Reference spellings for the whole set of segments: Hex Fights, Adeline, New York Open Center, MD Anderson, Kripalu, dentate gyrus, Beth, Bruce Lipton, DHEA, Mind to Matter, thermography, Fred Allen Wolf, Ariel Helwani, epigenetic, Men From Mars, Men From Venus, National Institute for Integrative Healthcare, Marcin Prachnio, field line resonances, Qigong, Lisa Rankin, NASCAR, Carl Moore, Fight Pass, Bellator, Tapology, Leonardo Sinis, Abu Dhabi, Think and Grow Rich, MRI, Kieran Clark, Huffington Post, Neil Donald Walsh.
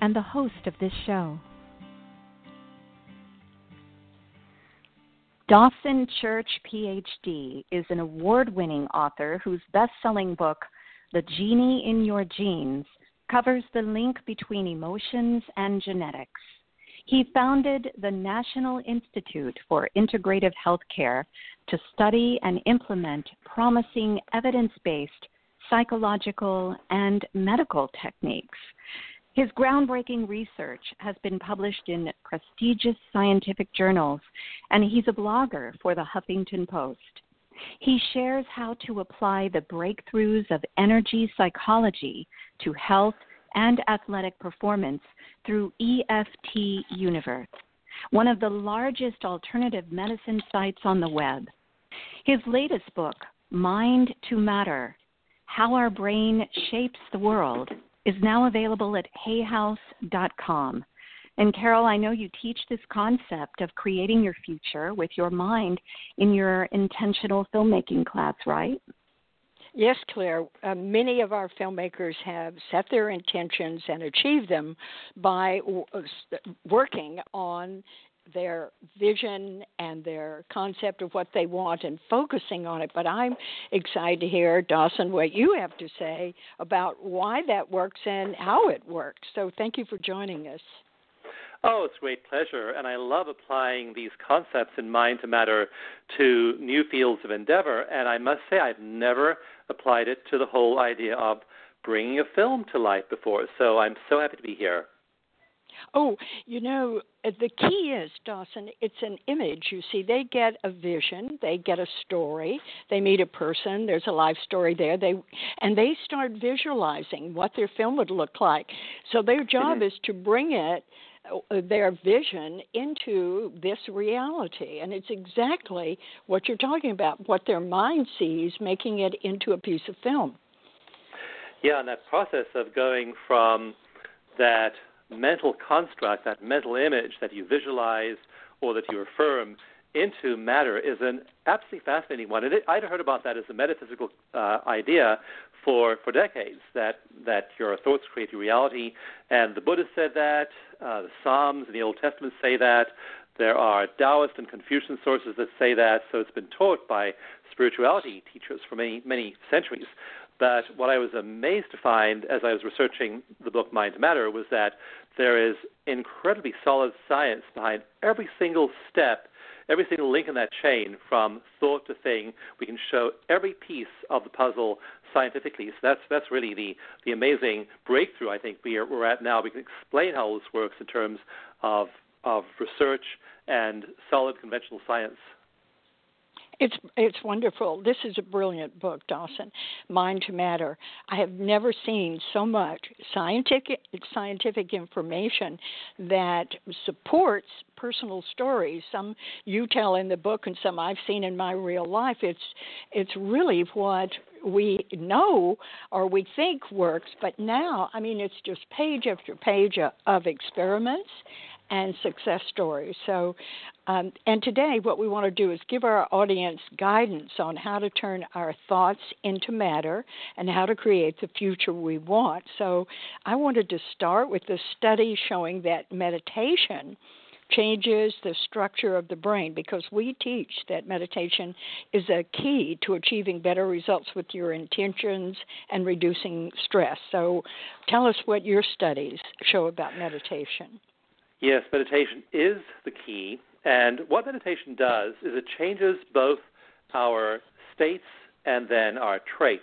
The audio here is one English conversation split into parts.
and the host of this show. Dawson Church, Ph.D. is an award-winning author whose best-selling book, The Genie in Your Genes, covers the link between emotions and genetics. He founded the National Institute for Integrative Healthcare to study and implement promising evidence-based psychological and medical techniques. His groundbreaking research has been published in prestigious scientific journals, and he's a blogger for the Huffington Post. He shares how to apply the breakthroughs of energy psychology to health and athletic performance through EFT Universe, one of the largest alternative medicine sites on the web. His latest book, Mind to Matter, How Our Brain Shapes the World, is now available at hayhouse.com. And Carole, I know you teach this concept of creating your future with your mind in your intentional filmmaking class, right? Yes, Claire. Many of our filmmakers have set their intentions and achieved them by working on their vision and their concept of what they want and focusing on it. But I'm excited to hear, Dawson, what you have to say about why that works and how it works. So thank you for joining us. Oh, it's a great pleasure, and I love applying these concepts in Mind to Matter to new fields of endeavor, and I must say I've never applied it to the whole idea of bringing a film to life before, so I'm so happy to be here. Oh, you know, the key is, Dawson, it's an image. You see, they get a vision, they get a story, they meet a person, there's a life story there, and they start visualizing what their film would look like. So their job is to bring their vision into this reality, and it's exactly what you're talking about, what their mind sees, making it into a piece of film. Yeah, and that process of going from that mental construct, that mental image that you visualize or that you affirm into matter is an absolutely fascinating one. And I'd heard about that as a metaphysical idea for decades, that your thoughts create your reality. And the Buddha said that, the Psalms in the Old Testament say that, there are Taoist and Confucian sources that say that, so it's been taught by spirituality teachers for many, many centuries. But what I was amazed to find as I was researching the book Mind to Matter was that there is incredibly solid science behind every single step, every single link in that chain, from thought to thing. We can show every piece of the puzzle scientifically. So that's really the amazing breakthrough I think we're at now. We can explain how all this works in terms of research and solid conventional science. It's wonderful. This is a brilliant book, Dawson, Mind to Matter. I have never seen so much scientific information that supports personal stories. Some you tell in the book and some I've seen in my real life. It's really what we know or we think works, but now, I mean, it's just page after page of experiments and success stories. So, and today what we want to do is give our audience guidance on how to turn our thoughts into matter and how to create the future we want. So I wanted to start with the study showing that meditation changes the structure of the brain, because we teach that meditation is a key to achieving better results with your intentions and reducing stress. So tell us what your studies show about meditation. Yes, meditation is the key, and what meditation does is it changes both our states and then our traits.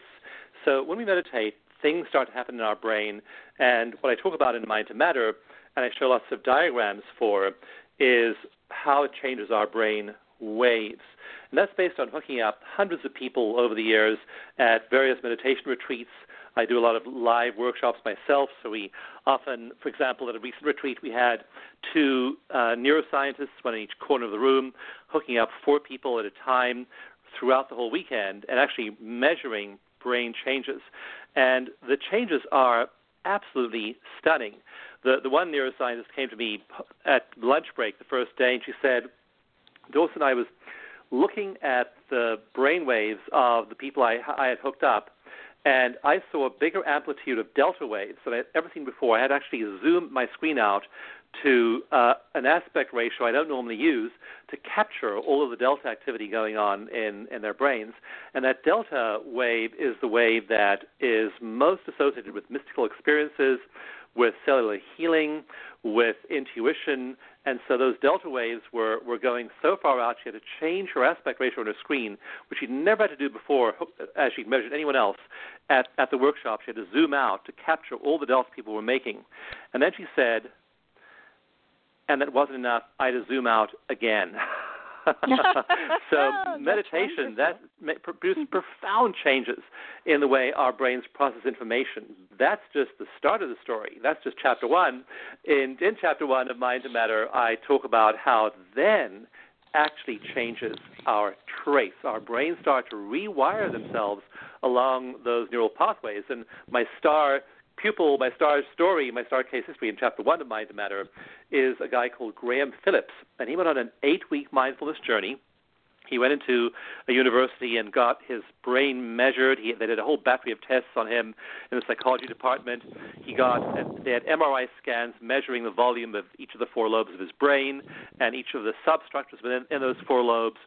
So when we meditate, things start to happen in our brain, and what I talk about in Mind to Matter, and I show lots of diagrams for, is how it changes our brain waves. And that's based on hooking up hundreds of people over the years at various meditation retreats I do a lot of live workshops myself, so we often, for example, at a recent retreat, we had two neuroscientists, one in each corner of the room, hooking up four people at a time throughout the whole weekend and actually measuring brain changes. And the changes are absolutely stunning. The one neuroscientist came to me at lunch break the first day, and she said, Dawson, I was looking at the brain waves of the people I had hooked up, and I saw a bigger amplitude of delta waves than I'd ever seen before. I had actually zoomed my screen out to an aspect ratio I don't normally use to capture all of the delta activity going on in their brains. And that delta wave is the wave that is most associated with mystical experiences, with cellular healing, with intuition. And so those delta waves were going so far out, she had to change her aspect ratio on her screen, which she'd never had to do before as she'd measured anyone else at the workshop. She had to zoom out to capture all the delta people were making. And then she said, and that wasn't enough, I had to zoom out again. So meditation, that produces profound changes in the way our brains process information. That's just the start of the story. That's just chapter one. In chapter one of Mind to Matter, I talk about how then actually changes our trace. Our brains start to rewire themselves along those neural pathways. And my star pupil, my star story, my star case history in Chapter 1 of Mind to Matter is a guy called Graham Phillips, and he went on an 8-week mindfulness journey. He went into a university and got his brain measured. They did a whole battery of tests on him in the psychology department. They had MRI scans measuring the volume of each of the four lobes of his brain and each of the substructures within those four lobes.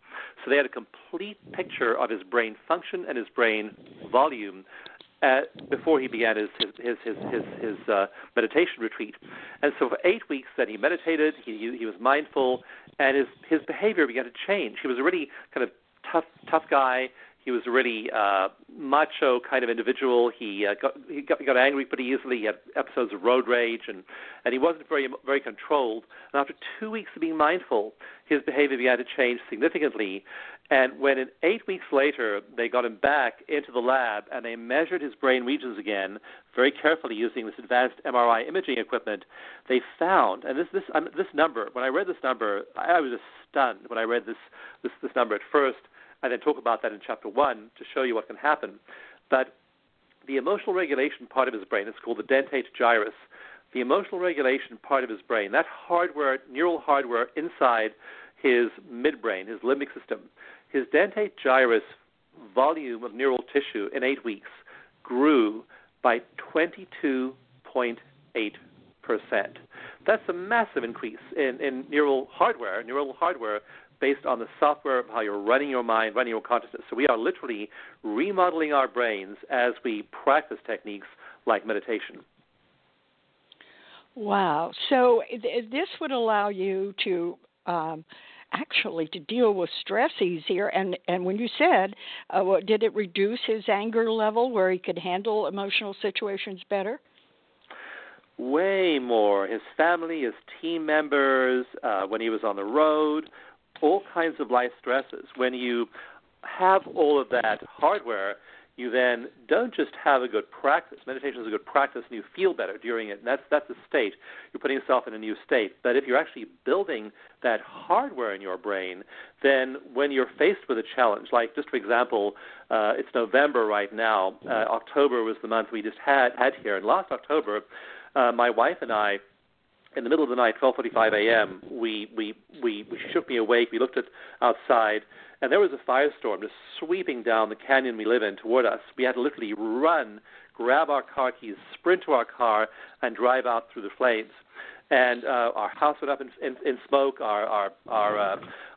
So they had a complete picture of his brain function and his brain volume before he began his meditation retreat. And so for 8 weeks that he meditated, he was mindful, and his behavior began to change. He was already kind of tough guy. He was already macho kind of individual. He got angry pretty easily. He had episodes of road rage, and he wasn't very, very controlled. And after 2 weeks of being mindful, his behavior began to change significantly. And when 8 weeks later they got him back into the lab and they measured his brain regions again very carefully using this advanced MRI imaging equipment, they found, and this number, when I read this number, I was just stunned when I read this number at first. I then talk about that in Chapter 1 to show you what can happen. But the emotional regulation part of his brain is called the dentate gyrus. The emotional regulation part of his brain, that hardware, neural hardware inside his midbrain, his limbic system, his dentate gyrus volume of neural tissue in 8 weeks grew by 22.8%. That's a massive increase in neural hardware based on the software of how you're running your mind, running your consciousness. So we are literally remodeling our brains as we practice techniques like meditation. Wow. So this would allow you to actually to deal with stress easier. And when you said, did it reduce his anger level where he could handle emotional situations better? Way more. His family, his team members, when he was on the road, all kinds of life stresses. When you have all of that hardware, you then don't just have a good practice. Meditation is a good practice, and you feel better during it. And that's a state. You're putting yourself in a new state. But if you're actually building that hardware in your brain, then when you're faced with a challenge, like just for example, it's November right now. October was the month we just had here. And last October, my wife and I, in the middle of the night, 12:45 a.m., we shook me awake. We looked outside, and there was a firestorm just sweeping down the canyon we live in toward us. We had to literally run, grab our car keys, sprint to our car, and drive out through the flames. And our house went up in smoke. Our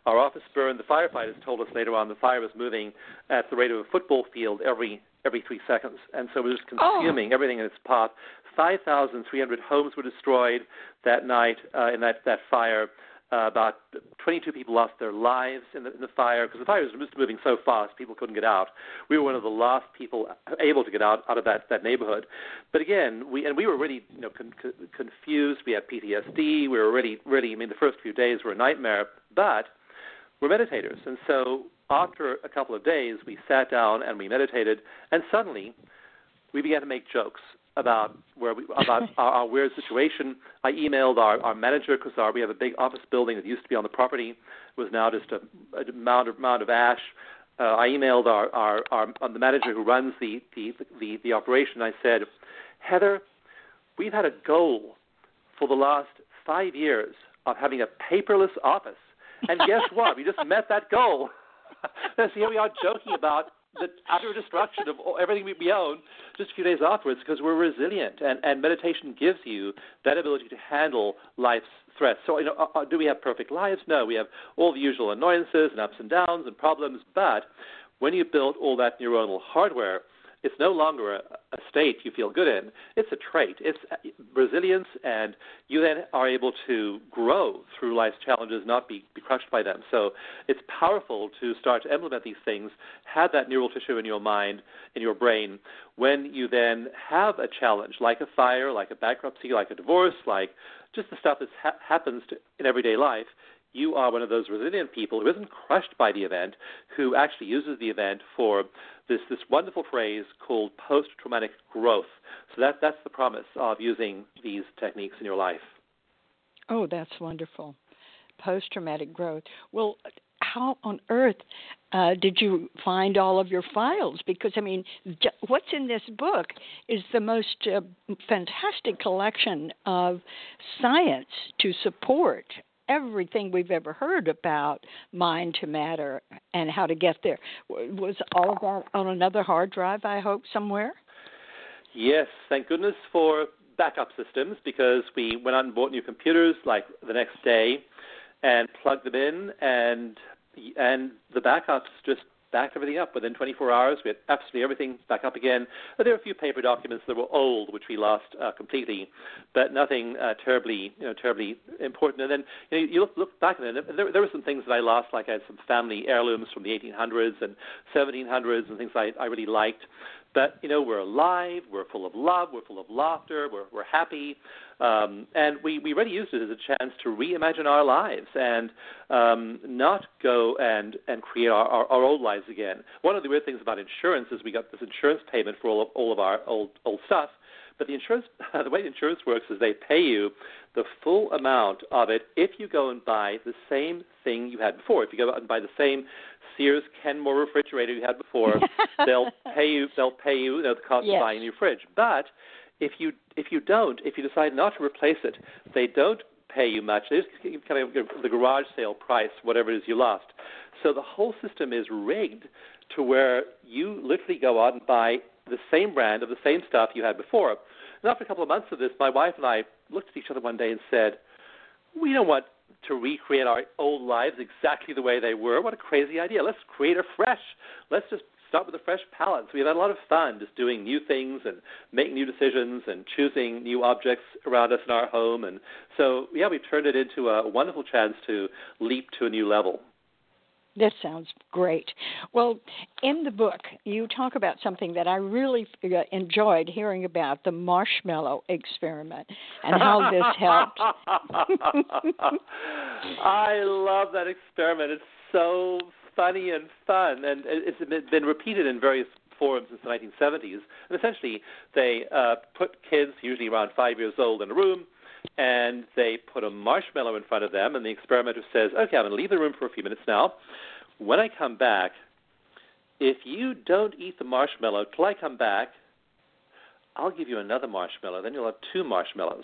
office burned. The firefighters told us later on the fire was moving at the rate of a football field every 3 seconds, and so it was just consuming everything in its path. 5,300 homes were destroyed that night in that fire. About 22 people lost their lives in the fire because the fire was just moving so fast people couldn't get out. We were one of the last people able to get out of that neighborhood. But again, we were really confused. We had PTSD. We were really. I mean, the first few days were a nightmare. But we're meditators, and so after a couple of days, we sat down and we meditated, and suddenly we began to make jokes about our weird situation. I emailed our manager because we have a big office building that used to be on the property. It was now just a mound of ash. I emailed the manager who runs the operation. I said, Heather, we've had a goal for the last 5 years of having a paperless office. And guess what? We just met that goal. So here we are joking about the utter destruction of everything we own just a few days afterwards because we're resilient. And meditation gives you that ability to handle life's threats. So do we have perfect lives? No. We have all the usual annoyances and ups and downs and problems. But when you build all that neuronal hardware, it's no longer a state you feel good in. It's a trait. It's resilience, and you then are able to grow through life's challenges, not be crushed by them. So it's powerful to start to implement these things, have that neural tissue in your mind, in your brain. When you then have a challenge, like a fire, like a bankruptcy, like a divorce, like just the stuff that happens in everyday life, you are one of those resilient people who isn't crushed by the event, who actually uses the event for this wonderful phrase called post-traumatic growth. So that's the promise of using these techniques in your life. Oh, that's wonderful. Post-traumatic growth. Well, how on earth did you find all of your files? Because, I mean, what's in this book is the most fantastic collection of science to support everything we've ever heard about mind to matter and how to get there. Was all of that on another hard drive, I hope, somewhere? Yes, thank goodness for backup systems, because we went out and bought new computers like the next day and plugged them in, and the backups just backed everything up. Within 24 hours, we had absolutely everything back up again. But there were a few paper documents that were old, which we lost completely, but nothing terribly important. And then you look back at it, and there were some things that I lost, like I had some family heirlooms from the 1800s and 1700s and things I really liked. But, we're alive, we're full of love, we're full of laughter, we're happy, and we really used it as a chance to reimagine our lives and not go and create our old lives again. One of the weird things about insurance is we got this insurance payment for all of our old stuff, but the way insurance works is they pay you the full amount of it if you go and buy the same thing you had before. If you go out and buy the same Sears Kenmore refrigerator you had before, they'll pay you, the cost of buying a new fridge. But if you decide not to replace it, they don't pay you much. They just kind of give the garage sale price, whatever it is you lost. So the whole system is rigged to where you literally go out and buy the same brand of the same stuff you had before. And after a couple of months of this, my wife and I looked at each other one day and said, we don't want to recreate our old lives exactly the way they were. What a crazy idea. Let's create afresh. Let's just start with a fresh palette. So we've had a lot of fun just doing new things and making new decisions and choosing new objects around us in our home. And so, we've turned it into a wonderful chance to leap to a new level. That sounds great. Well, in the book, you talk about something that I really enjoyed hearing about, the marshmallow experiment and how this helped. I love that experiment. It's so funny and fun, and it's been repeated in various forums since the 1970s. And essentially, they put kids, usually around 5 years old, in a room, and they put a marshmallow in front of them, and the experimenter says, okay, I'm going to leave the room for a few minutes now. When I come back, if you don't eat the marshmallow till I come back, I'll give you another marshmallow. Then you'll have two marshmallows.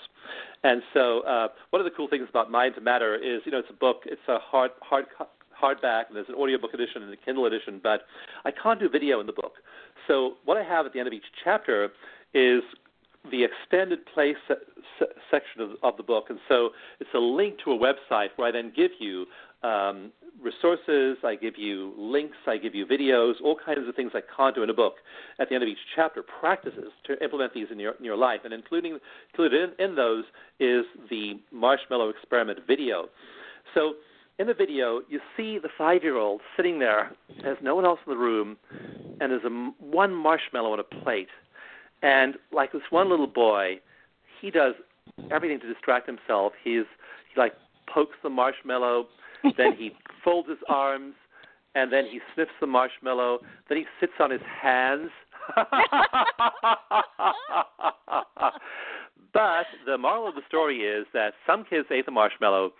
And so one of the cool things about Mind to Matter is, it's a book. It's a hardback, and there's an audiobook edition and a Kindle edition, but I can't do video in the book. So what I have at the end of each chapter is the extended play section of the book. And so it's a link to a website where I then give you resources, I give you links, I give you videos, all kinds of things I can't do in a book. At the end of each chapter, practices to implement these in your life. And included in those is the marshmallow experiment video. So in the video, you see the 5-year-old sitting there. There's no one else in the room, and there's one marshmallow on a plate. And like this one little boy, he does everything to distract himself. He pokes the marshmallow, then he folds his arms, and then he sniffs the marshmallow. Then he sits on his hands But the moral of the story is that some kids ate the marshmallow,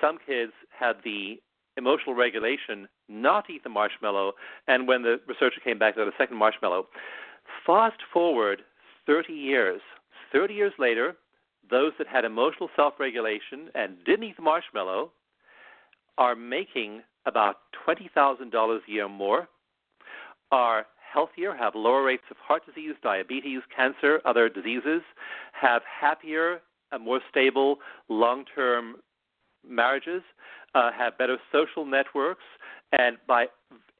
some kids had the emotional regulation not eat the marshmallow, and when the researcher came back, they had a second marshmallow. Fast forward 30 years. 30 years later, those that had emotional self-regulation and didn't eat the marshmallow are making about $20,000 a year more, are healthier, have lower rates of heart disease, diabetes, cancer, other diseases, have happier and more stable long-term marriages, have better social networks, and by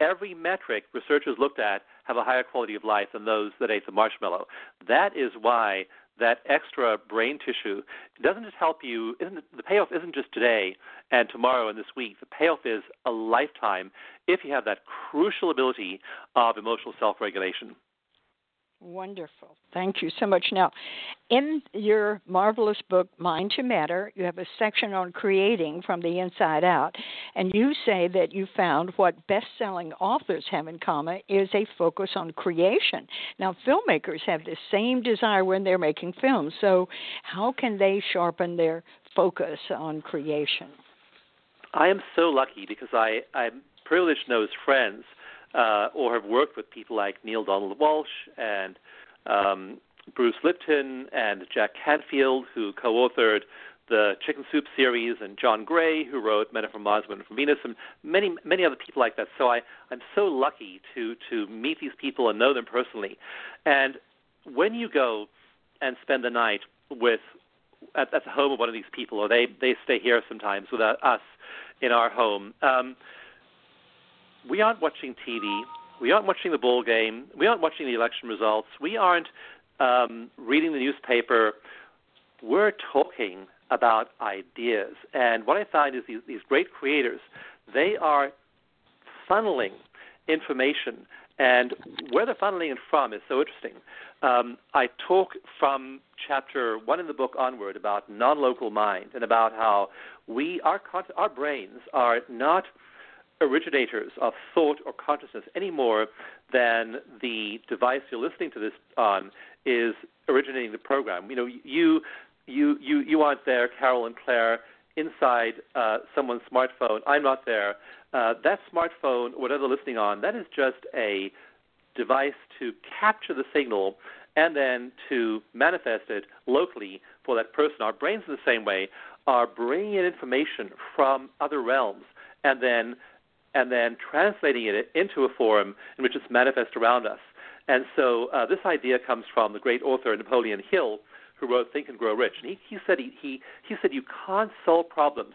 every metric researchers looked at have a higher quality of life than those that ate the marshmallow. That is why that extra brain tissue doesn't just help you. The payoff isn't just today and tomorrow and this week. The payoff is a lifetime if you have that crucial ability of emotional self-regulation. Wonderful. Thank you so much. Now, in your marvelous book, Mind to Matter, you have a section on creating from the inside out, and you say that you found what best-selling authors have in common is a focus on creation. Now, filmmakers have the same desire when they're making films, so how can they sharpen their focus on creation? I am so lucky because I'm privileged to know his friends. Or have worked with people like Neil Donald Walsh and Bruce Lipton and Jack Canfield, who co-authored the Chicken Soup series, and John Gray, who wrote Men From Mars, Men From Venus, and many, many other people like that. So I'm so lucky to meet these people and know them personally. And when you go and spend the night at the home of one of these people, or they stay here sometimes with us in our home, we aren't watching TV. We aren't watching the ball game. We aren't watching the election results. We aren't reading the newspaper. We're talking about ideas. And what I find is these great creators, they are funneling information. And where they're funneling it from is so interesting. I talk from chapter 1 in the book onward about non-local mind and about how our brains are not originators of thought or consciousness any more than the device you're listening to this on is originating the program. You know, you aren't there, Carole and Claire, inside someone's smartphone. I'm not there. That smartphone, whatever they're listening on, that is just a device to capture the signal and then to manifest it locally for that person. Our brains, in the same way, are bringing in information from other realms and then translating it into a form in which it's manifest around us. And so this idea comes from the great author Napoleon Hill, who wrote Think and Grow Rich. And he said you can't solve problems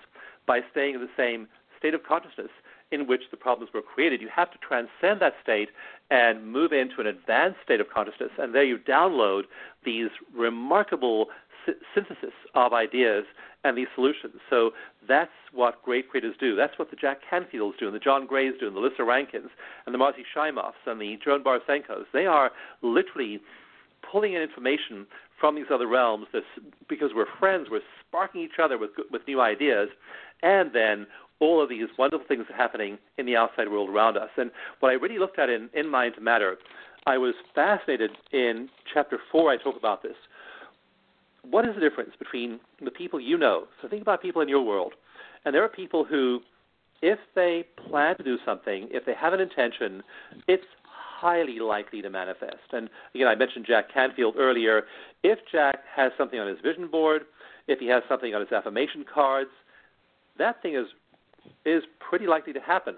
by staying in the same state of consciousness in which the problems were created. You have to transcend that state and move into an advanced state of consciousness. And there you download these remarkable synthesis of ideas and these solutions. So that's what great creators do. That's what the Jack Canfields do, and the John Grays do, and the Lisa Rankins, and the Marcy Shymoffs, and the Joan Barasenkos. They are literally pulling in information from these other realms because we're friends, we're sparking each other with new ideas, and then all of these wonderful things are happening in the outside world around us. And what I really looked at in Mind to Matter, I was fascinated in Chapter 4, I talk about this. What is the difference between the people you know? So think about people in your world. And there are people who, if they plan to do something, if they have an intention, it's highly likely to manifest. And, again, I mentioned Jack Canfield earlier. If Jack has something on his vision board, if he has something on his affirmation cards, that thing is pretty likely to happen.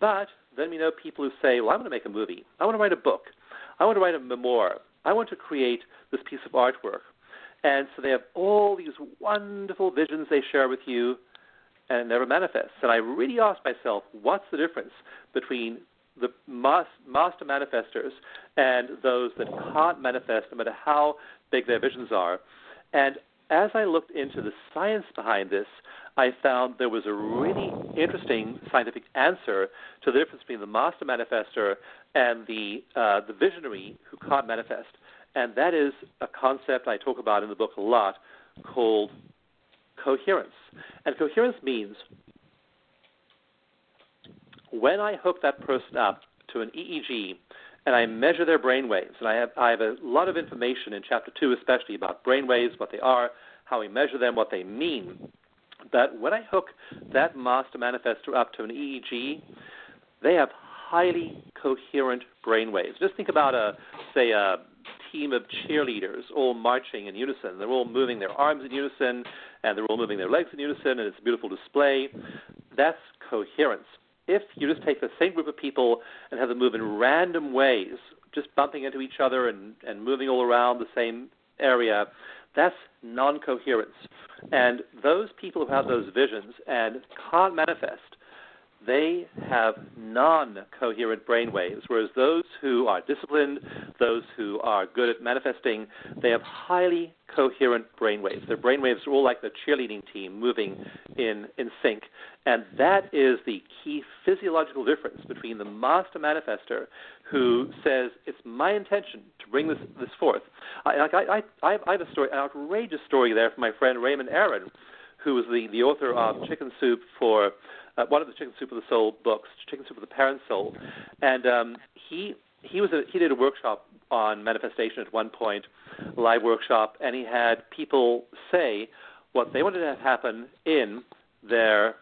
But then we know people who say, well, I want to make a movie. I want to write a book. I want to write a memoir. I want to create this piece of artwork. And so they have all these wonderful visions they share with you, and it never manifests. And I really asked myself, what's the difference between the master manifestors and those that can't manifest, no matter how big their visions are? And as I looked into the science behind this, I found there was a really interesting scientific answer to the difference between the master manifester and the visionary who can't manifest. And that is a concept I talk about in the book a lot called coherence. And coherence means when I hook that person up to an EEG and I measure their brain waves. And I have a lot of information in Chapter 2 especially about brain waves, what they are, how we measure them, what they mean. But when I hook that master manifestor up to an EEG, they have highly coherent brain waves. Just think about, a team of cheerleaders all marching in unison. They're all moving their arms in unison, and they're all moving their legs in unison, and it's a beautiful display. That's coherence. If you just take the same group of people and have them move in random ways, just bumping into each other and moving all around the same area, that's non-coherence. And those people who have those visions and can't manifest, they have non-coherent brainwaves, whereas those who are disciplined, those who are good at manifesting, they have highly coherent brainwaves. Their brainwaves are all like the cheerleading team moving in sync. And that is the key physiological difference between the master manifester who says, it's my intention to bring this forth. I have a story, an outrageous story there from my friend Raymond Aaron, who was the author of Chicken Soup for... one of the Chicken Soup for the Soul books, Chicken Soup for the Parent Soul, and he did a workshop on manifestation at one point, a live workshop, and he had people say what they wanted to have happen in their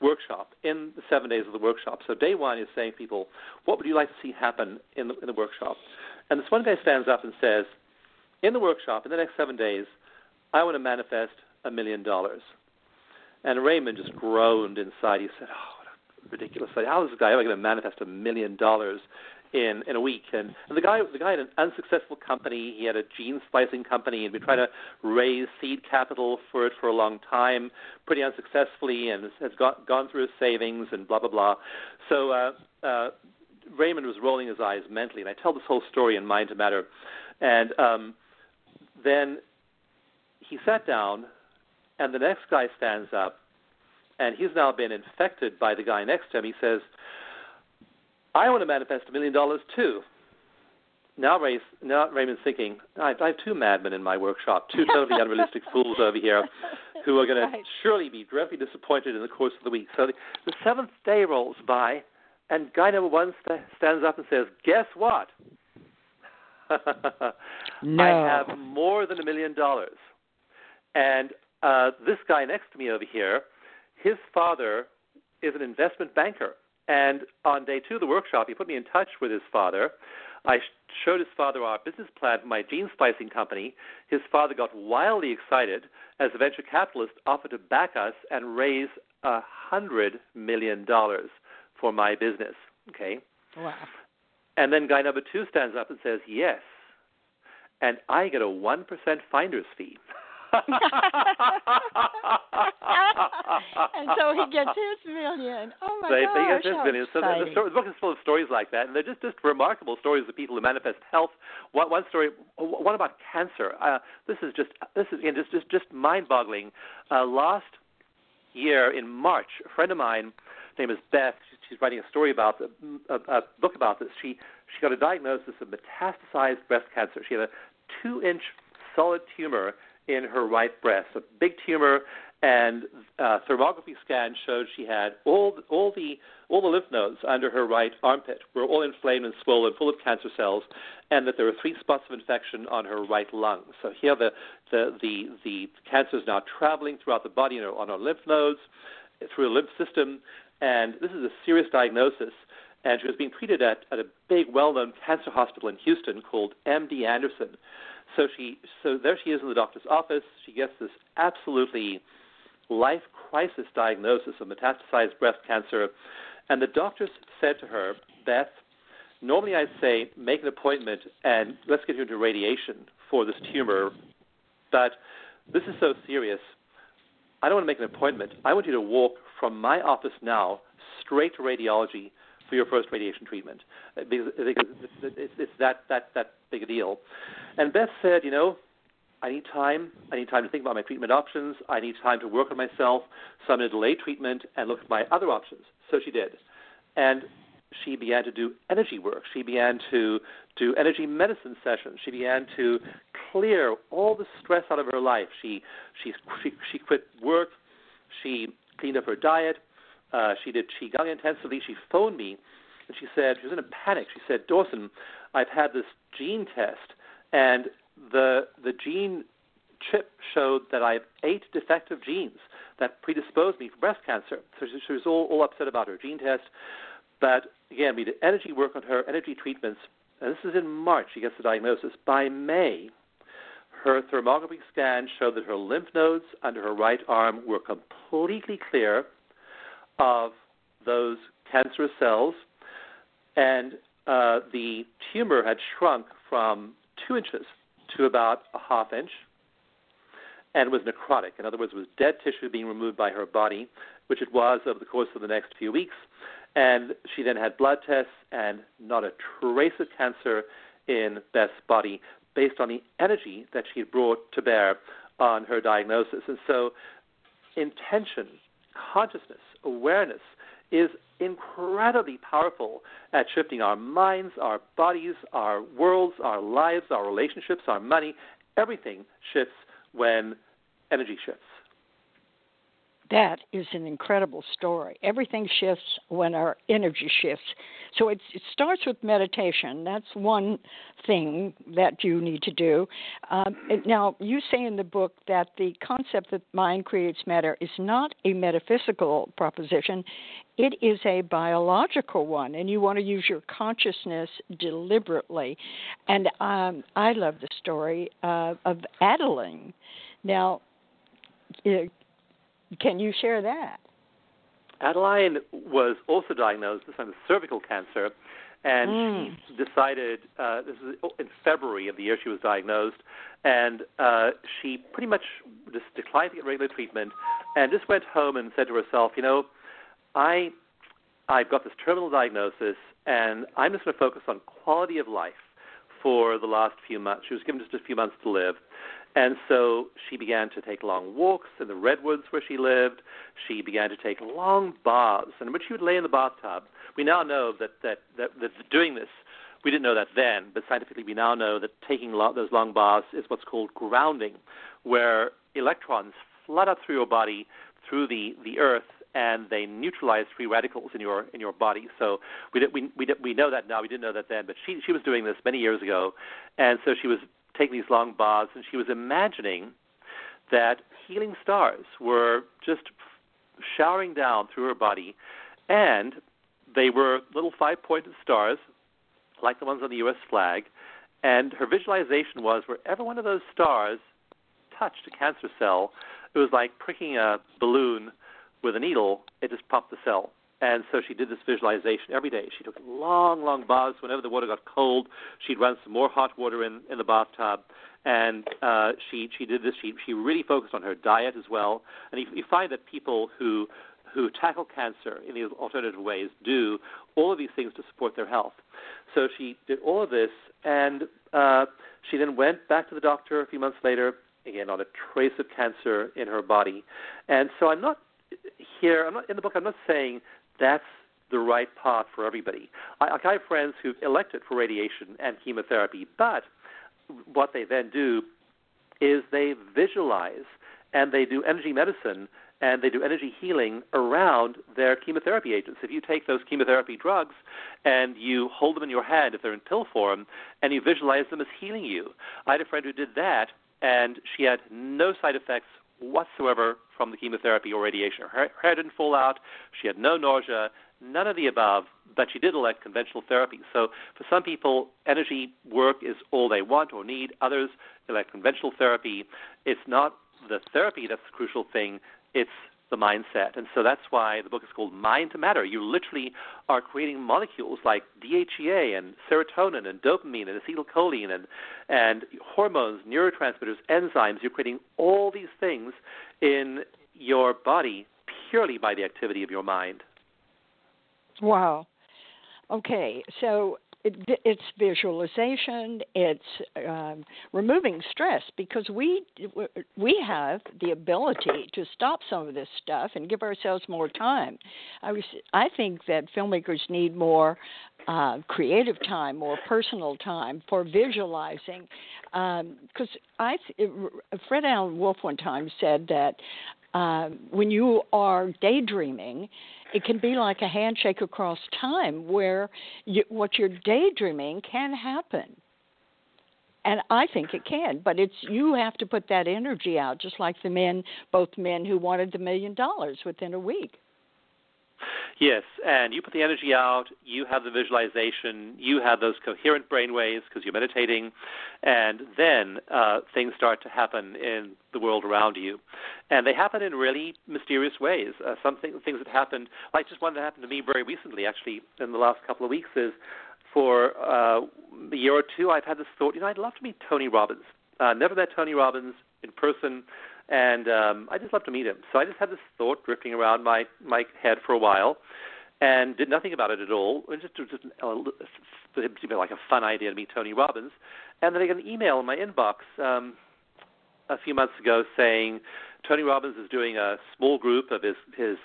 workshop, in the 7 days of the workshop. So day one is saying to people, what would you like to see happen in the workshop? And this one guy stands up and says, in the workshop, in the next 7 days, I want to manifest $1 million. And Raymond just groaned inside. He said, oh, what a ridiculous idea. How is this guy ever going to manifest $1 million in a week? And the guy had an unsuccessful company. He had a gene splicing company. He'd been trying to raise seed capital for it for a long time, pretty unsuccessfully, and has gone through his savings and blah, blah, blah. So Raymond was rolling his eyes mentally. And I tell this whole story in Mind to Matter. And then he sat down. And the next guy stands up, and he's now been infected by the guy next to him. He says, I want to manifest $1 million too. Now Raymond's thinking, I have two madmen in my workshop, two totally unrealistic fools over here who are going to surely be dreadfully disappointed in the course of the week. So the seventh day rolls by, and guy number one stands up and says, guess what? No. I have more than $1 million. And this guy next to me over here, his father is an investment banker. And on day two of the workshop, he put me in touch with his father. I showed his father our business plan for my gene splicing company. His father got wildly excited as a venture capitalist offered to back us and raise $100 million for my business. Okay? Wow. And then guy number two stands up and says, yes. And I get a 1% finder's fee. And so he gets his $1 million. Oh my gosh! He gets his $1 million. So the book is full of stories like that, and they're just remarkable stories of people who manifest health. One story, one about cancer. This is just mind-boggling. Last year in March, a friend of mine, her name is Beth. She's writing a story about a book about this. She got a diagnosis of metastasized breast cancer. She had a 2-inch solid tumor in her right breast, a big tumor, and thermography scan showed she had all the lymph nodes under her right armpit were all inflamed and swollen, full of cancer cells, and that there were 3 spots of infection on her right lung. So here the cancer is now traveling throughout the body, on her lymph nodes, through the lymph system, and this is a serious diagnosis. And she was being treated at a big, well-known cancer hospital in Houston called MD Anderson. So there she is in the doctor's office. She gets this absolutely life crisis diagnosis of metastasized breast cancer. And the doctors said to her, Beth, normally I'd say make an appointment and let's get you into radiation for this tumor. But this is so serious. I don't want to make an appointment. I want you to walk from my office now straight to radiology for your first radiation treatment, because it's that big a deal. And Beth said, I need time. I need time to think about my treatment options. I need time to work on myself, so I'm going to delay treatment and look at my other options. So she did. And she began to do energy work. She began to do energy medicine sessions. She began to clear all the stress out of her life. She quit work. She cleaned up her diet. She did Qigong intensively. She phoned me and she said, she was in a panic. She said, Dawson, I've had this gene test, and the gene chip showed that I have 8 defective genes that predispose me for breast cancer. So she was all upset about her gene test. But again, we did energy work on her, energy treatments, and this is in March she gets the diagnosis. By May, her thermography scan showed that her lymph nodes under her right arm were completely clear of those cancerous cells, and the tumor had shrunk from 2 inches to about a half inch and was necrotic. In other words, it was dead tissue being removed by her body, which it was over the course of the next few weeks. And she then had blood tests, and not a trace of cancer in Beth's body based on the energy that she had brought to bear on her diagnosis. And so intention, consciousness, awareness is incredibly powerful at shifting our minds, our bodies, our worlds, our lives, our relationships, our money. Everything shifts when energy shifts. That is an incredible story. Everything shifts when our energy shifts. So it starts with meditation. That's one thing that you need to do. Now, you say in the book that the concept that mind creates matter is not a metaphysical proposition. It is a biological one, and you want to use your consciousness deliberately. And I love the story of Adeline. Now, can you share that? Adeline was also diagnosed, this time with cervical cancer, and she decided, this is in February of the year she was diagnosed, and she pretty much just declined to get regular treatment and just went home and said to herself, you know, I've got this terminal diagnosis, and I'm just going to focus on quality of life for the last few months. She was given just a few months to live. And so she began to take long walks in the redwoods where she lived. She began to take long baths in which she would lay in the bathtub. We now know that doing this, we didn't know that then, but scientifically we now know that taking those long baths is what's called grounding, where electrons flood up through your body, through the earth, and they neutralize free radicals in your body. So we know that now. We didn't know that then, but she was doing this many years ago, and so she was taking these long baths, and she was imagining that healing stars were just showering down through her body, and they were little 5-pointed stars like the ones on the U.S. flag, and her visualization was wherever one of those stars touched a cancer cell, it was like pricking a balloon with a needle. It just popped the cell. And so she did this visualization every day. She took long, long baths. Whenever the water got cold, she'd run some more hot water in the bathtub. And she did this. She really focused on her diet as well. And you find that people who tackle cancer in these alternative ways do all of these things to support their health. So she did all of this, and she then went back to the doctor a few months later, again, on a trace of cancer in her body. And so I'm not saying that's the right path for everybody. I have friends who've elected for radiation and chemotherapy, but what they then do is they visualize and they do energy medicine and they do energy healing around their chemotherapy agents. If you take those chemotherapy drugs and you hold them in your hand, if they're in pill form, and you visualize them as healing you. I had a friend who did that, and she had no side effects whatsoever from the chemotherapy or radiation. Her hair didn't fall out. She had no nausea, none of the above, but she did elect conventional therapy. So for some people, energy work is all they want or need. Others elect conventional therapy. It's not the therapy that's the crucial thing. It's the mindset. And so that's why the book is called Mind to Matter. You literally are creating molecules like DHEA and serotonin and dopamine and acetylcholine and hormones, neurotransmitters, enzymes. You're creating all these things in your body purely by the activity of your mind. Wow. Okay. So it's visualization, it's removing stress, because we have the ability to stop some of this stuff and give ourselves more time. I think that filmmakers need more creative time, more personal time for visualizing, because Fred Allen Wolf one time said that When you are daydreaming, it can be like a handshake across time where what you're daydreaming can happen. And I think it can, but it's you have to put that energy out, just like the men, both men who wanted the $1 million within a week. Yes, and you put the energy out, you have the visualization, you have those coherent brain waves because you're meditating, and then things start to happen in the world around you. And they happen in really mysterious ways. Things that happened, like just one that happened to me very recently, actually, in the last couple of weeks is for a year or two I've had this thought, I'd love to meet Tony Robbins. Never met Tony Robbins in person. And I just love to meet him. So I just had this thought drifting around my head for a while and did nothing about it at all. It just seemed like a fun idea to meet Tony Robbins. And then I got an email in my inbox a few months ago saying Tony Robbins is doing a small group of his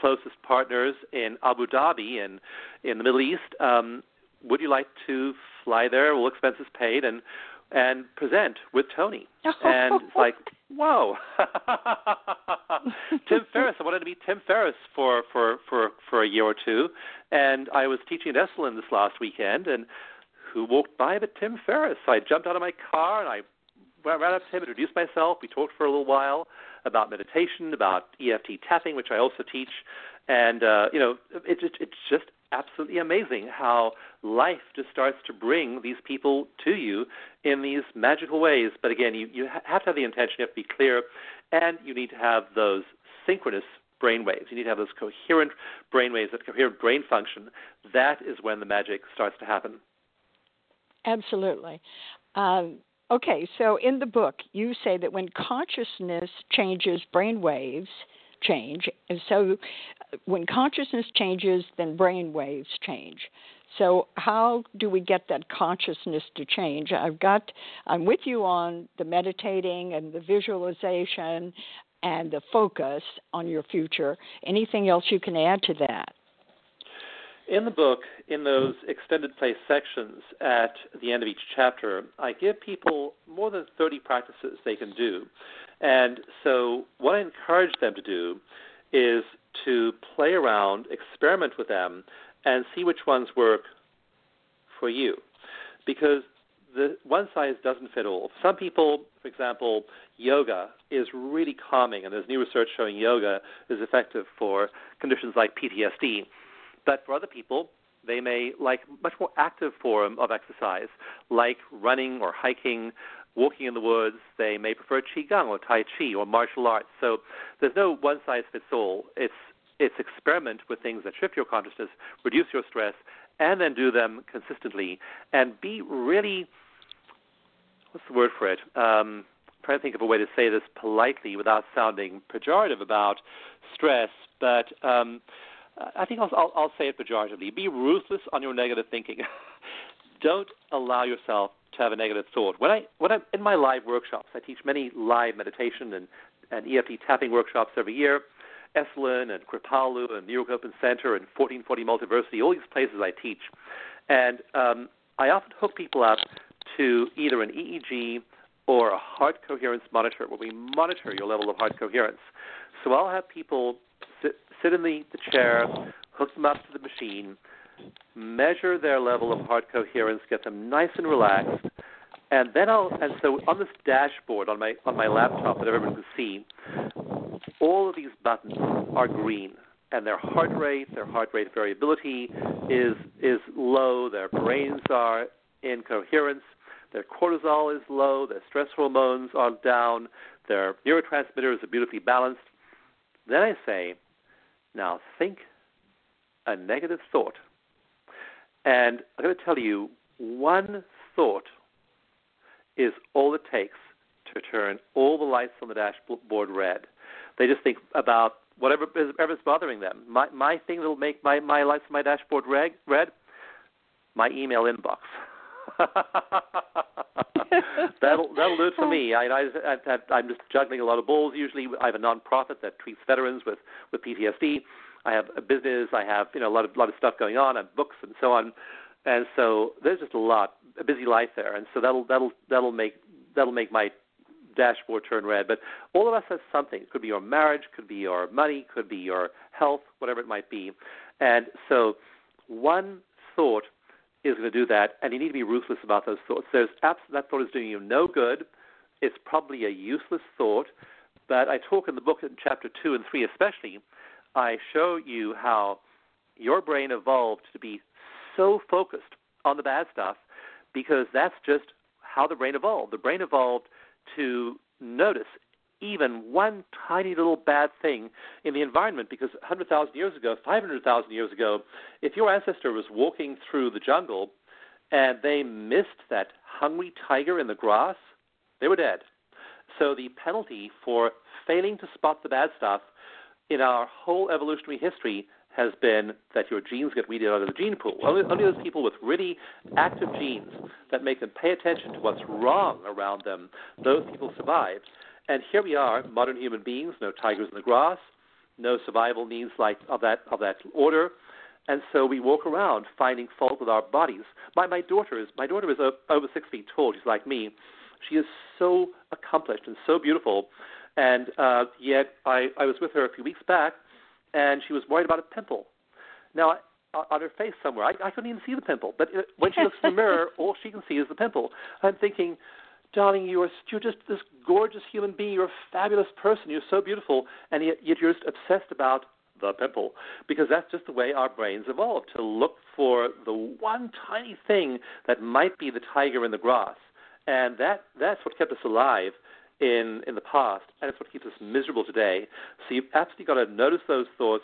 closest partners in Abu Dhabi and in the Middle East. Would you like to fly there? All expenses paid and present with Tony. And it's like, whoa. Tim Ferriss. I wanted to meet Tim Ferriss for a year or two. And I was teaching at Esalen this last weekend, and who walked by but Tim Ferriss? So I jumped out of my car, and I ran up to him, introduced myself. We talked for a little while about meditation, about EFT tapping, which I also teach. And, it's just absolutely amazing how life just starts to bring these people to you in these magical ways. But again, you have to have the intention, you have to be clear, and you need to have those synchronous brainwaves. You need to have those coherent brainwaves, that coherent brain function. That is when the magic starts to happen. Absolutely. Okay, so in the book, you say that when consciousness changes, brainwaves change. And so when consciousness changes, then brain waves change. So how do we get that consciousness to change? I'm with you on the meditating and the visualization and the focus on your future. Anything else you can add to that? In the book, in those extended play sections at the end of each chapter, I give people more than 30 practices they can do. And so what I encourage them to do is to play around, experiment with them, and see which ones work for you. Because the one size doesn't fit all. Some people, for example, yoga is really calming, and there's new research showing yoga is effective for conditions like PTSD. But for other people, they may like much more active form of exercise, like running or hiking, walking in the woods. They may prefer Qigong or Tai Chi or martial arts. So there's no one-size-fits-all. It's experiment with things that shift your consciousness, reduce your stress, and then do them consistently. And be really, what's the word for it? I'm trying to think of a way to say this politely without sounding pejorative about stress, but I think I'll say it pejoratively. Be ruthless on your negative thinking. Don't allow yourself to have a negative thought. When I'm in my live workshops, I teach many live meditation and EFT tapping workshops every year. Esalen and Kripalu and New York Open Center and 1440 Multiversity, all these places I teach. And I often hook people up to either an EEG or a heart coherence monitor, where we monitor your level of heart coherence. So I'll have people sit in the chair, hook them up to the machine, measure their level of heart coherence, get them nice and relaxed, and then so on this dashboard on my laptop that everyone can see, all of these buttons are green, and their heart rate variability is low, their brains are in coherence, their cortisol is low, their stress hormones are down, their neurotransmitters are beautifully balanced. Then I say, now think a negative thought. And I'm going to tell you, one thought is all it takes to turn all the lights on the dashboard red. They just think about whatever's bothering them. My thing that will make my lights on my dashboard red, my email inbox. That'll do it for me. I'm just juggling a lot of balls usually. I have a nonprofit that treats veterans with PTSD. I have a business. I have a lot of stuff going on, and books and so on. And so there's just a busy life there. And so that'll make my dashboard turn red. But all of us have something. It could be your marriage, could be your money, could be your health, whatever it might be. And so one thought is going to do that, and you need to be ruthless about those thoughts. That thought is doing you no good. It's probably a useless thought. But I talk in the book in Chapter 2 and 3 especially, I show you how your brain evolved to be so focused on the bad stuff because that's just how the brain evolved. The brain evolved to notice even one tiny little bad thing in the environment because 100,000 years ago, 500,000 years ago, if your ancestor was walking through the jungle and they missed that hungry tiger in the grass, they were dead. So the penalty for failing to spot the bad stuff in our whole evolutionary history has been that your genes get weeded out of the gene pool. Only those people with really active genes that make them pay attention to what's wrong around them, those people survive. And here we are, modern human beings, no tigers in the grass, no survival needs like of that order. And so we walk around finding fault with our bodies. My daughter is over 6 feet tall. She's like me. She is so accomplished and so beautiful. And yet I was with her a few weeks back, and she was worried about a pimple. Now, on her face somewhere, I couldn't even see the pimple. But when she looks in the mirror, all she can see is the pimple. I'm thinking, darling, you're just this gorgeous human being. You're a fabulous person. You're so beautiful. And yet you're just obsessed about the pimple because that's just the way our brains evolved, to look for the one tiny thing that might be the tiger in the grass. And that's what kept us alive in the past, and it's what keeps us miserable today. So you've absolutely got to notice those thoughts,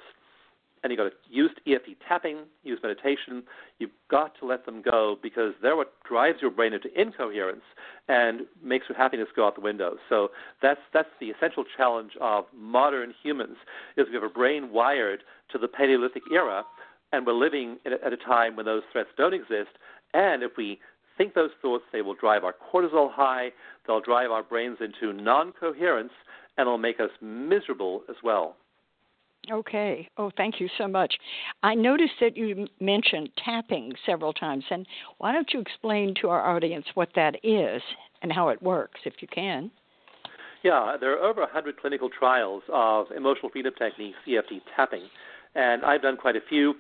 and you've got to use EFT tapping, use meditation. You've got to let them go because they're what drives your brain into incoherence and makes your happiness go out the window. So that's the essential challenge of modern humans, is we have a brain wired to the Paleolithic era, and we're living at a time when those threats don't exist. And if we think those thoughts, they will drive our cortisol high, they'll drive our brains into non-coherence, and it'll make us miserable as well. Okay. Oh, thank you so much. I noticed that you mentioned tapping several times, and why don't you explain to our audience what that is and how it works, if you can? Yeah, there are over 100 clinical trials of emotional freedom techniques, EFT tapping, and I've done quite a few.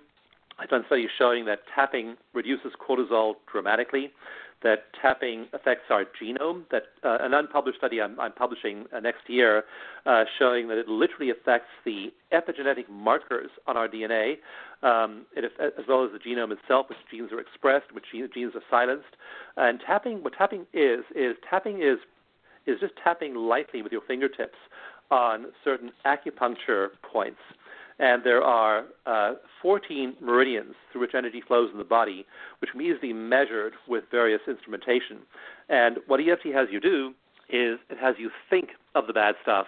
I've done studies showing that tapping reduces cortisol dramatically, that tapping affects our genome, that an unpublished study I'm publishing next year showing that it literally affects the epigenetic markers on our DNA, as well as the genome itself, which genes are expressed, which genes are silenced. And tapping is just tapping lightly with your fingertips on certain acupuncture points. And there are 14 meridians through which energy flows in the body, which can be easily measured with various instrumentation. And what EFT has you do is it has you think of the bad stuff.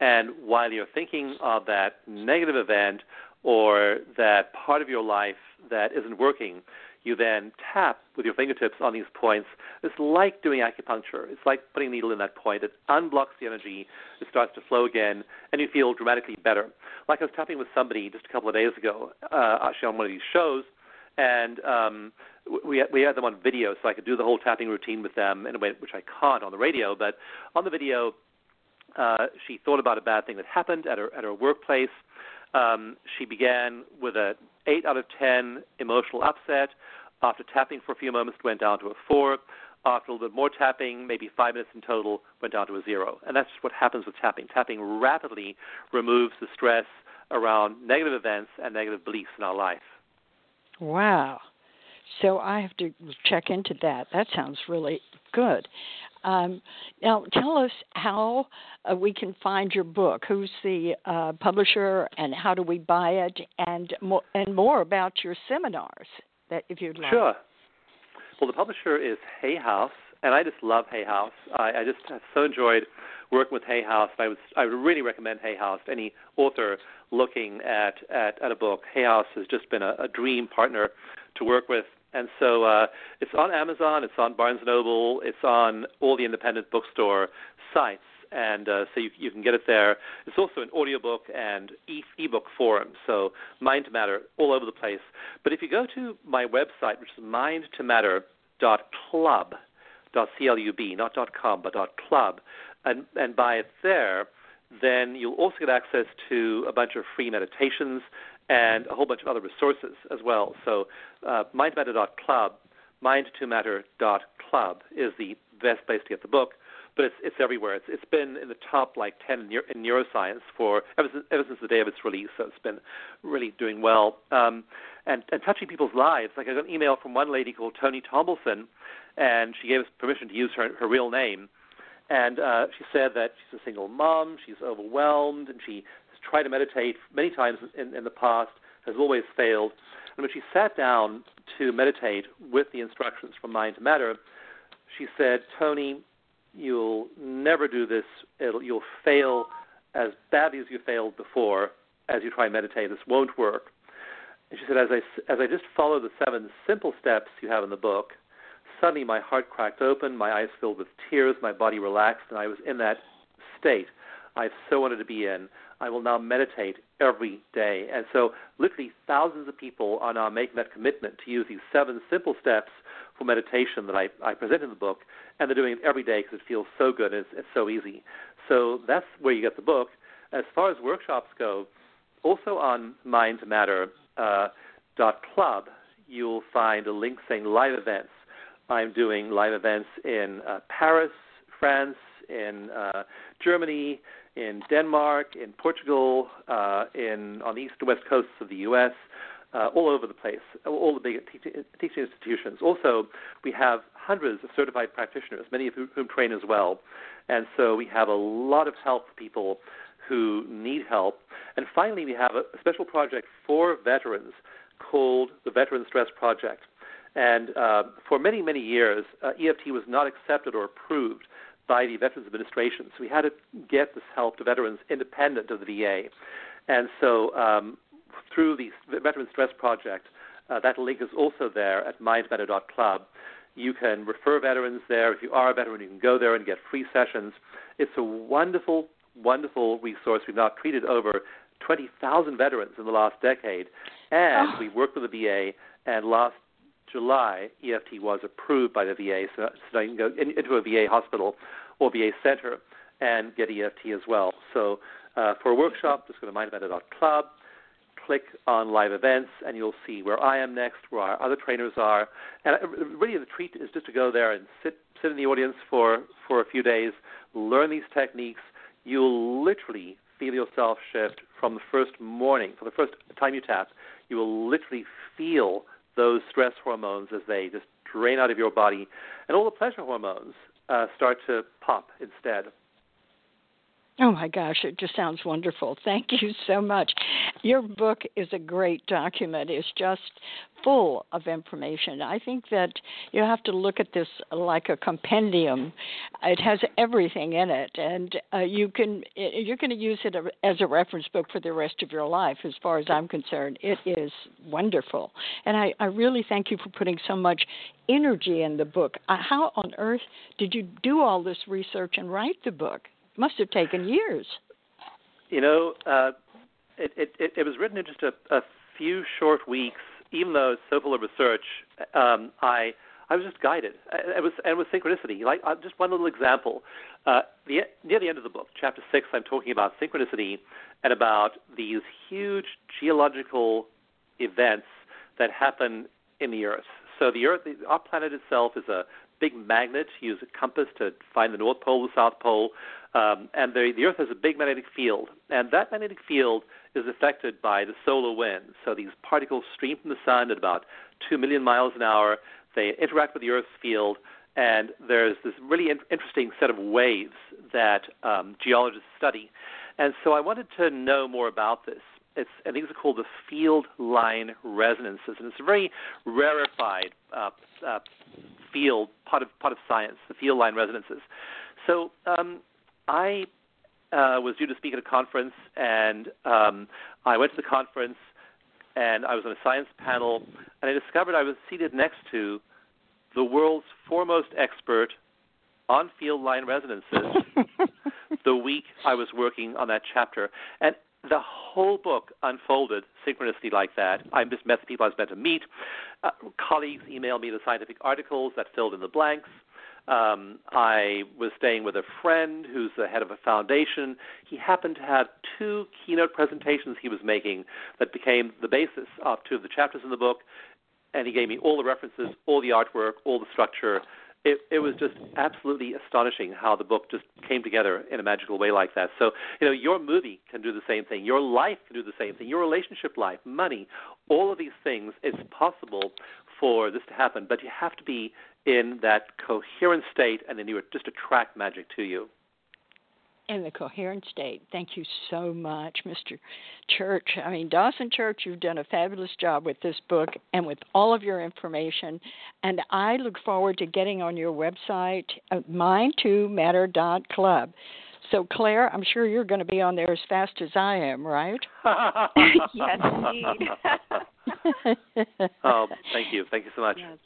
And while you're thinking of that negative event or that part of your life that isn't working, you then tap with your fingertips on these points. It's like doing acupuncture. It's like putting a needle in that point. It unblocks the energy. It starts to flow again, and you feel dramatically better. Like I was tapping with somebody just a couple of days ago, actually on one of these shows, and we had them on video, so I could do the whole tapping routine with them in a way which I can't on the radio. But on the video, she thought about a bad thing that happened at her workplace. She began with a 8 out of 10 emotional upset. After tapping for a few moments, went down to a 4. After a little bit more tapping, maybe 5 minutes in total, went down to a 0. And that's what happens with tapping. Tapping rapidly removes the stress around negative events and negative beliefs in our life. Wow. So I have to check into that. That sounds really good. Now, tell us how we can find your book. Who's the publisher, and how do we buy it, and more about your seminars, that if you'd like. Sure. Well, the publisher is Hay House, and I just love Hay House. I just have so enjoyed working with Hay House. I would really recommend Hay House to any author looking at a book. Hay House has just been a dream partner to work with. And so it's on Amazon, it's on Barnes & Noble, it's on all the independent bookstore sites, and so you can get it there. It's also an audiobook and ebook forum, so Mind to Matter, all over the place. But if you go to my website, which is mindtomatter.club, .club, not .com, but .club, and buy it there, then you'll also get access to a bunch of free meditations and a whole bunch of other resources as well. So mindtomatter.club, mindtomatter.club is the best place to get the book, but it's everywhere. It's been in the top like 10 in neuroscience for ever since the day of its release, so it's been really doing well and touching people's lives. Like I got an email from one lady called Tony Tombleson, and she gave us permission to use her real name. And she said that she's a single mom, she's overwhelmed, and she has tried to meditate many times in the past, has always failed. And when she sat down to meditate with the instructions from Mind to Matter, she said, Tony, you'll never do this. You'll fail as badly as you failed before as you try and meditate. This won't work. And she said, as I just follow the 7 simple steps you have in the book, suddenly my heart cracked open, my eyes filled with tears, my body relaxed, and I was in that state I've so wanted to be in. I will now meditate every day. And so literally thousands of people are now making that commitment to use these 7 simple steps for meditation that I present in the book, and they're doing it every day because it feels so good and it's so easy. So that's where you get the book. As far as workshops go, also on mindtomatter.club, you'll find a link saying live events. I'm doing live events in Paris, France, in Germany, in Denmark, in Portugal, on the east and west coasts of the U.S., all over the place, all the big teaching institutions. Also, we have hundreds of certified practitioners, many of whom train as well. And so we have a lot of help for people who need help. And finally, we have a special project for veterans called the Veteran Stress Project. And for many, many years, EFT was not accepted or approved by the Veterans Administration. So we had to get this help to veterans independent of the VA. And so through the Veteran Stress Project, that link is also there at mindmatter.club. You can refer veterans there. If you are a veteran, you can go there and get free sessions. It's a wonderful, wonderful resource. We've now treated over 20,000 veterans in the last decade. And we worked with the VA, and last July, EFT was approved by the VA, so you can go into a VA hospital or VA center and get EFT as well. So for a workshop, just go to mindmatter.club, click on live events, and you'll see where I am next, where our other trainers are. And really the treat is just to go there and sit in the audience for a few days, learn these techniques. You'll literally feel yourself shift from the first morning, from the first time you tap. You will literally feel those stress hormones as they just drain out of your body, and all the pleasure hormones start to pop instead. Oh, my gosh, it just sounds wonderful. Thank you so much. Your book is a great document. It's just full of information. I think that you have to look at this like a compendium. It has everything in it, and you're going to use it as a reference book for the rest of your life, as far as I'm concerned. It is wonderful, and I really thank you for putting so much energy in the book. How on earth did you do all this research and write the book? Must have taken years. You know, it was written in just a few short weeks. Even though it's so full of research, I was just guided. It was synchronicity. Like just one little example. Near the end of the book, chapter 6, I'm talking about synchronicity and about these huge geological events that happen in the Earth. So the Earth, our planet itself, is a big magnet. You use a compass to find the North Pole, the South Pole, and the Earth has a big magnetic field, and that magnetic field is affected by the solar wind. So these particles stream from the sun at about 2 million miles an hour. They interact with the Earth's field, and there's this really interesting set of waves that geologists study. And so I wanted to know more about this. And these are called the field line resonances, and it's a very rarefied field, part of science, the field line resonances. So I was due to speak at a conference, and I went to the conference, and I was on a science panel, and I discovered I was seated next to the world's foremost expert on field line resonances the week I was working on that chapter. And the whole book unfolded synchronicity like that. I just met the people I was meant to meet. Colleagues emailed me the scientific articles that filled in the blanks. I was staying with a friend who's the head of a foundation. He happened to have two keynote presentations he was making that became the basis of two of the chapters in the book, and he gave me all the references, all the artwork, all the structure. It was just absolutely astonishing how the book just came together in a magical way like that. So, your movie can do the same thing. Your life can do the same thing. Your relationship life, money, all of these things, it's possible for this to happen, but you have to be in that coherent state, and then you would just attract magic to you. In the coherent state. Thank you so much, Mr. Church. I mean, Dawson Church, you've done a fabulous job with this book and with all of your information, and I look forward to getting on your website, mindtomatter.club. So, Claire, I'm sure you're going to be on there as fast as I am, right? Yes, indeed. Oh, thank you. Thank you so much. Yes.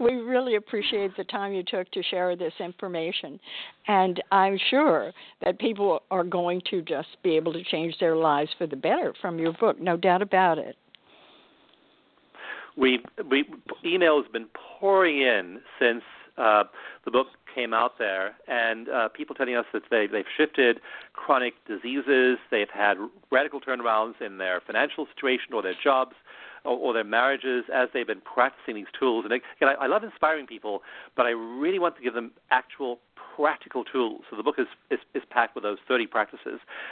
We really appreciate the time you took to share this information, and I'm sure that people are going to just be able to change their lives for the better from your book, no doubt about it. We email has been pouring in since the book came out there, and people telling us that they've shifted chronic diseases, they've had radical turnarounds in their financial situation or their jobs, or their marriages as they've been practicing these tools. And again, I love inspiring people, but I really want to give them actual practical tools. So the book is packed with those 30 practices.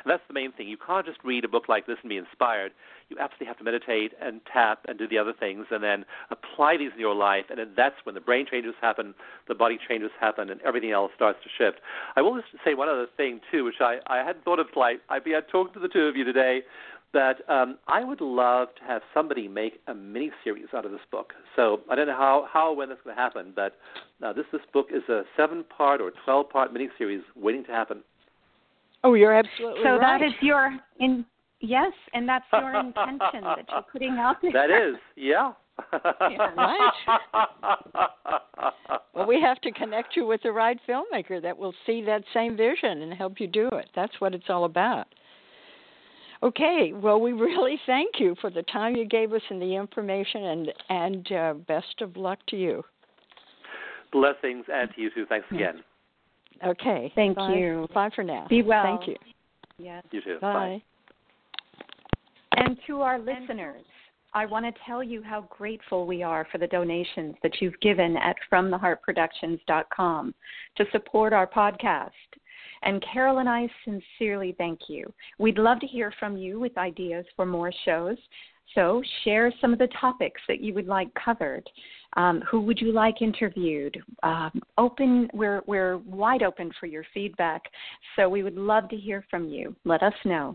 And that's the main thing. You can't just read a book like this and be inspired. You absolutely have to meditate and tap and do the other things and then apply these in your life. And then that's when the brain changes happen, the body changes happen, and everything else starts to shift. I will just say one other thing, too, which I hadn't thought of. Like, I talked to the two of you today, that I would love to have somebody make a mini-series out of this book. So I don't know how or when that's going to happen, but this book is a 7-part or 12-part mini-series waiting to happen. Oh, you're absolutely right. So that is your yes, and that's your intention that you're putting out there. That is, yeah. Yeah, right. Well, we have to connect you with the right filmmaker that will see that same vision and help you do it. That's what it's all about. Okay, well, we really thank you for the time you gave us and the information, and best of luck to you. Blessings, and to you too. Thanks again. Okay. Thank you. Bye for now. Be well. Thank you. Yes. You too. Bye. And to our listeners, I want to tell you how grateful we are for the donations that you've given at FromTheHeartProductions.com to support our podcast. And Carole and I sincerely thank you. We'd love to hear from you with ideas for more shows. So share some of the topics that you would like covered. Who would you like interviewed? We're wide open for your feedback. So we would love to hear from you. Let us know.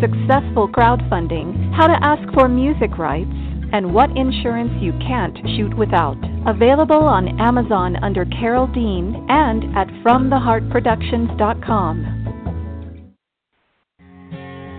successful crowdfunding, how to ask for music rights, and what insurance you can't shoot without. Available on Amazon under Carole Dean and at FromTheHeartProductions.com.